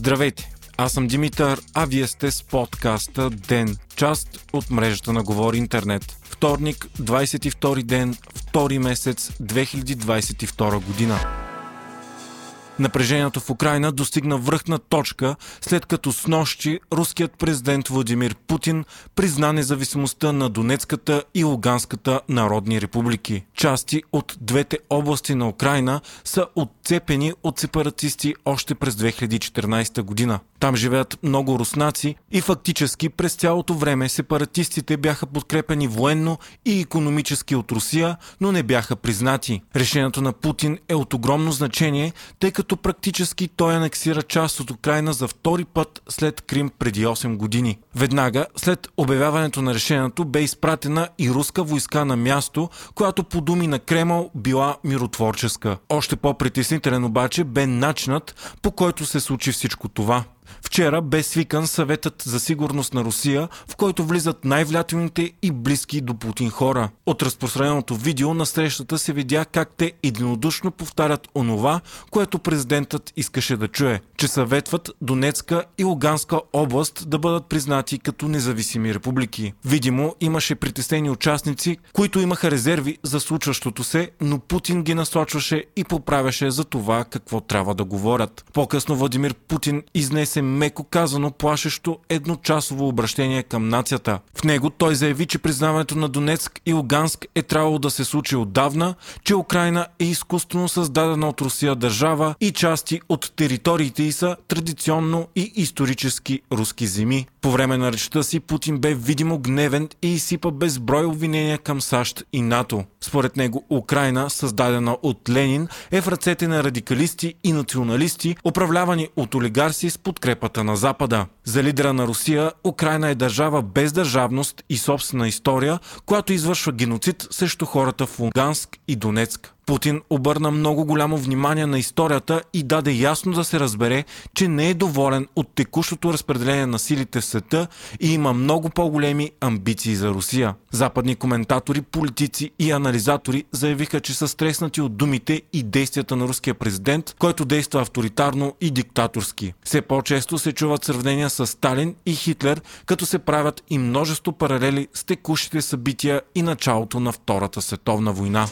Здравейте! Аз съм Димитър, а вие сте с подкаста Ден, част от мрежата на Говори Интернет. Вторник, 22 ден, 2 месец, 2022 година. Напрежението в Украйна достигна връхна точка, след като снощи руският президент Владимир Путин призна независимостта на Донецката и Луганската народни републики. Части от двете области на Украйна са отцепени от сепаратисти още през 2014 година. Там живеят много руснаци и фактически през цялото време сепаратистите бяха подкрепени военно и икономически от Русия, но не бяха признати. Решението на Путин е от огромно значение, тъй като практически той анексира част от Украйна за втори път след Крим преди 8 години. Веднага след обявяването на решението бе изпратена и руска войска на място, която по думи на Кремъл била миротворческа. Още по-притеснителен обаче бе начинът, по който се случи всичко това. Вчера бе свикан Съветът за сигурност на Русия, в който влизат най-влиятелните и близки до Путин хора. От разпространеното видео на срещата се видя как те единодушно повтарят онова, което президентът искаше да чуе, че съветват Донецка и Луганска област да бъдат признати като независими републики. Видимо имаше притеснени участници, които имаха резерви за случващото се, но Путин ги насочваше и поправяше за това какво трябва да говорят. По-късно Владимир Путин изнесе меко казано плашещо едночасово обращение към нацията. В него той заяви, че признаването на Донецк и Луганск е трябвало да се случи отдавна, че Украйна е изкуствено създадена от Русия държава и части от териториите й са традиционно и исторически руски земи. По време на речта си Путин бе видимо гневен и изсипа безброй обвинения към САЩ и НАТО. Според него Украйна, създадена от Ленин, е в ръцете на радикалисти и националисти, управлявани от олигарси с подкрепата на Запада. За лидера на Русия, Украйна е държава без държавност и собствена история, която извършва геноцид срещу хората в Луганск и Донецк. Путин обърна много голямо внимание на историята и даде ясно да се разбере, че не е доволен от текущото разпределение на силите в света и има много по-големи амбиции за Русия. Западни коментатори, политици и анализатори заявиха, че са стреснати от думите и действията на руския президент, който действа авторитарно и диктаторски. Все по-често се чуват сравнения с Сталин и Хитлер, като се правят и множество паралели с текущите събития и началото на Втората световна война.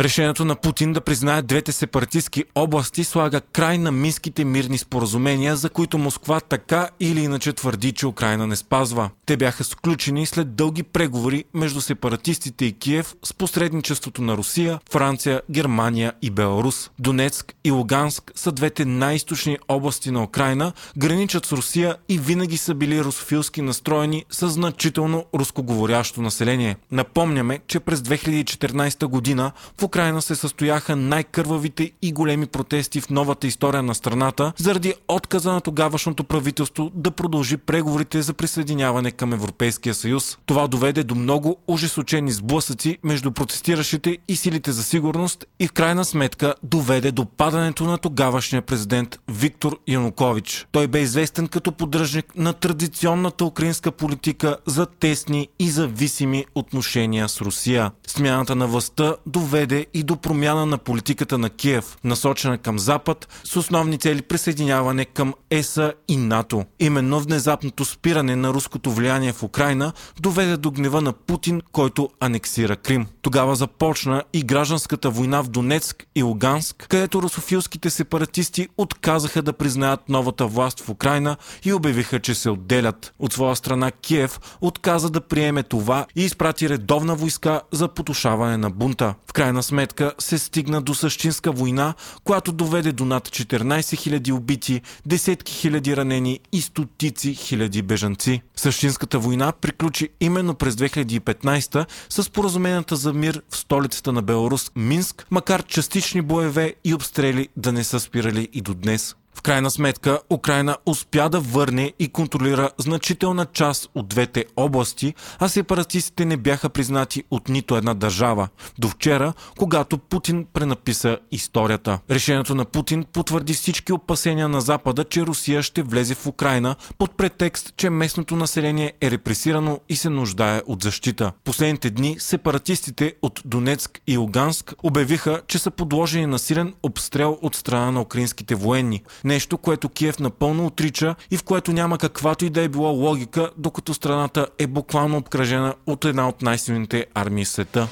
Решението на Путин да признае двете сепаратистки области слага край на минските мирни споразумения, за които Москва така или иначе твърди, че Украйна не спазва. Те бяха сключени след дълги преговори между сепаратистите и Киев с посредничеството на Русия, Франция, Германия и Беларус. Донецк и Луганск са двете най-източни области на Украйна, граничат с Русия и винаги са били русофилски настроени със значително рускоговорящо население. Напомняме, че през 2014 година в Украйна се състояха най-кървавите и големи протести в новата история на страната заради отказа на тогавашното правителство да продължи преговорите за присъединяване към Европейския съюз. Това доведе до много ожесточени сблъсъци между протестиращите и силите за сигурност и в крайна сметка доведе до падането на тогавашния президент Виктор Янукович. Той бе известен като поддръжник на традиционната украинска политика за тесни и зависими отношения с Русия. Смяната на властта доведе и до промяна на политиката на Киев, насочена към Запад с основни цели присъединяване към ЕСА и НАТО. Именно внезапното спиране на руското влияние в Украйна доведе до гнева на Путин, който анексира Крим. Тогава започна и гражданската война в Донецк и Луганск, където русофилските сепаратисти отказаха да признаят новата власт в Украйна и обявиха, че се отделят. От своя страна Киев отказа да приеме това и изпрати редовна войска за потушаване на бунта. В крайна сметка се стигна до същинска война, която доведе до над 14 000 убити, десетки хиляди ранени и стотици хиляди бежанци. Същинската война приключи именно през 2015 с споразуменията за мир в столицата на Беларус Минск, макар частични боеве и обстрели да не са спирали и до днес. В крайна сметка, Украйна успя да върне и контролира значителна част от двете области, а сепаратистите не бяха признати от нито една държава. До вчера, когато Путин пренаписа историята. Решението на Путин потвърди всички опасения на Запада, че Русия ще влезе в Украйна под претекст, че местното население е репресирано и се нуждае от защита. Последните дни сепаратистите от Донецк и Луганск обявиха, че са подложени на силен обстрел от страна на украинските военни. Нещо, което Киев напълно отрича и в което няма каквато и да е била логика, докато страната е буквално обкръжена от една от най-силните армии в света.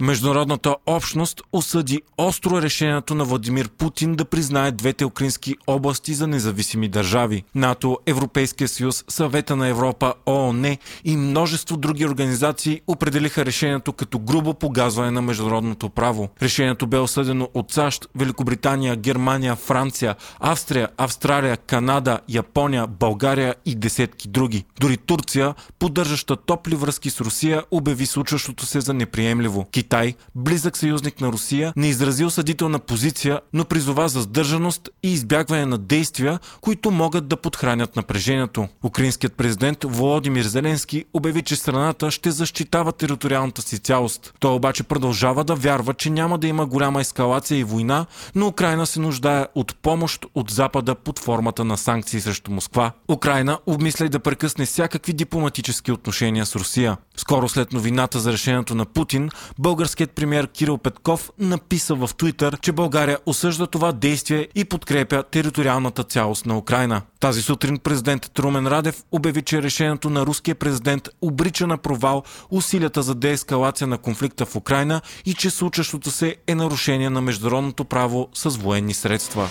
Международната общност осъди остро решението на Владимир Путин да признае двете украински области за независими държави. НАТО, Европейския съюз, Съвета на Европа, ООН и множество други организации определиха решението като грубо погазване на международното право. Решението бе осъдено от САЩ, Великобритания, Германия, Франция, Австрия, Австралия, Канада, Япония, България и десетки други. Дори Турция, поддържаща топли връзки с Русия, обяви случващото се за неприемливо. Китай, близък съюзник на Русия, не изрази осъдителна позиция, но призова за сдържаност и избягване на действия, които могат да подхранят напрежението. Украинският президент Володимир Зеленски обяви, че страната ще защитава териториалната си цялост. Той обаче продължава да вярва, че няма да има голяма ескалация и война, но Украйна се нуждае от помощ от Запада под формата на санкции срещу Москва. Украйна обмисля и да прекъсне всякакви дипломатически отношения с Русия. Скоро след новината за решението на Путин, българският премиер Кирил Петков написа в Твитър, че България осъжда това действие и подкрепя териториалната цялост на Украйна. Тази сутрин президентът Румен Радев обяви, че решението на руския президент обрича на провал усилията за деескалация на конфликта в Украйна и че случващото се е нарушение на международното право с военни средства.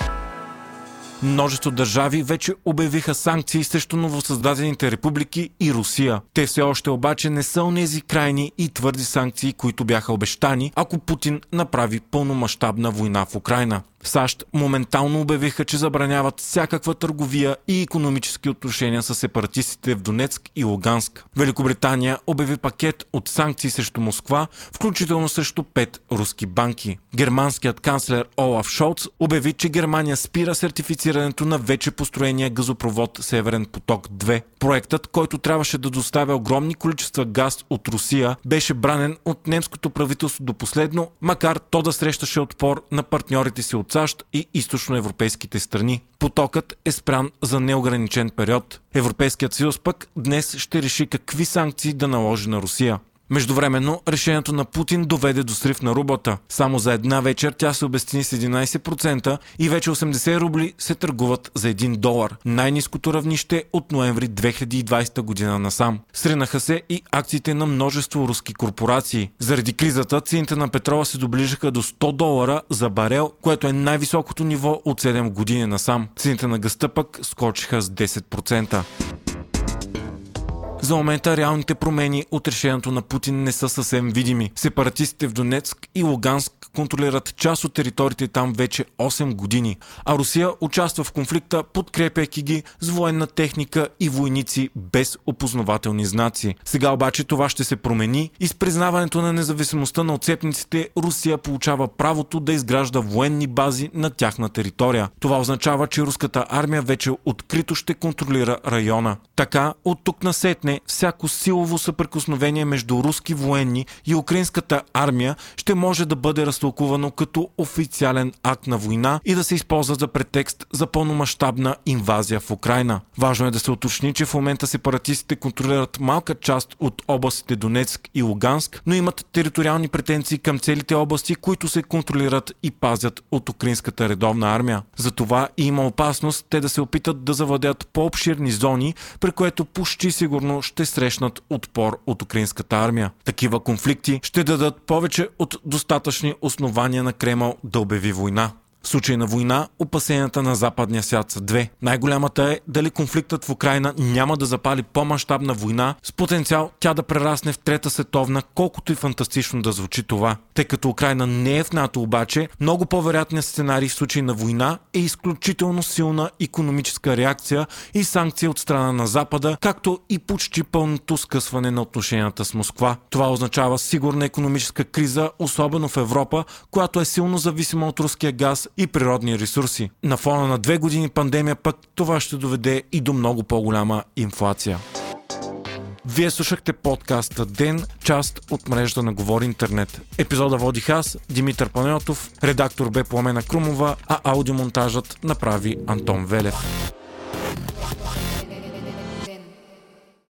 Множество държави вече обявиха санкции срещу новосъздадените републики и Русия. Те все още обаче не са онези крайни и твърди санкции, които бяха обещани, ако Путин направи пълномащабна война в Украйна. САЩ моментално обявиха, че забраняват всякаква търговия и икономически отношения с сепаратистите в Донецк и Луганск. Великобритания обяви пакет от санкции срещу Москва, включително срещу 5 руски банки. Германският канцлер Олаф Шолц обяви, че Германия спира сертифицирането на вече построения газопровод Северен поток 2. Проектът, който трябваше да доставя огромни количества газ от Русия, беше бранен от немското правителство до последно, макар то да срещаше отпор на партньорите си от САЩ и източноевропейските страни. Потокът е спрян за неограничен период. Европейският съюз пък днес ще реши какви санкции да наложи на Русия. Междувременно, решението на Путин доведе до срив на рублата. Само за една вечер тя се обезцени с 11% и вече 80 рубли се търгуват за $1. Най-ниското равнище от ноември 2020 година насам. Сринаха се и акциите на множество руски корпорации. Заради кризата цените на петрола се доближиха до $100 за барел, което е най-високото ниво от 7 години насам. Цените на газта пък скочиха с 10%. За момента реалните промени от решението на Путин не са съвсем видими. Сепаратистите в Донецк и Луганск контролират част от териториите там вече 8 години, а Русия участва в конфликта, подкрепяйки ги с военна техника и войници без опознавателни знаци. Сега обаче това ще се промени и с признаването на независимостта на отцепниците Русия получава правото да изгражда военни бази на тяхна територия. Това означава, че руската армия вече открито ще контролира района. Така, от тук насетне всяко силово съприкосновение между руски военни и украинската армия ще може да бъде разтълкувано като официален акт на война и да се използва за претекст за пълномащабна инвазия в Украйна. Важно е да се уточни, че в момента сепаратистите контролират малка част от областите Донецк и Луганск, но имат териториални претенции към целите области, които се контролират и пазят от украинската редовна армия. Затова и има опасност те да се опитат да завладеят по-обширни зони, при което почти сигурно ще срещнат отпор от украинската армия. Такива конфликти ще дадат повече от достатъчни основания на Кремъл да обяви война. В случай на война, опасенията на западния свят са две. Най-голямата е дали конфликтът в Украйна няма да запали по-мащабна война с потенциал тя да прерасне в Трета световна, колкото и фантастично да звучи това. Тъй като Украйна не е в НАТО обаче, много по-вероятният сценарий в случай на война е изключително силна икономическа реакция и санкция от страна на Запада, както и почти пълното скъсване на отношенията с Москва. Това означава сигурна икономическа криза, особено в Европа, която е силно зависима от руския газ и природни ресурси. На фона на 2 години пандемия пък това ще доведе и до много по-голяма инфлация. Вие слушахте подкаста «Ден», част от мрежата на Говори Интернет. Епизода водих аз, Димитър Панайотов, редактор бе Пламена Крумова, а аудиомонтажът направи Антон Велев.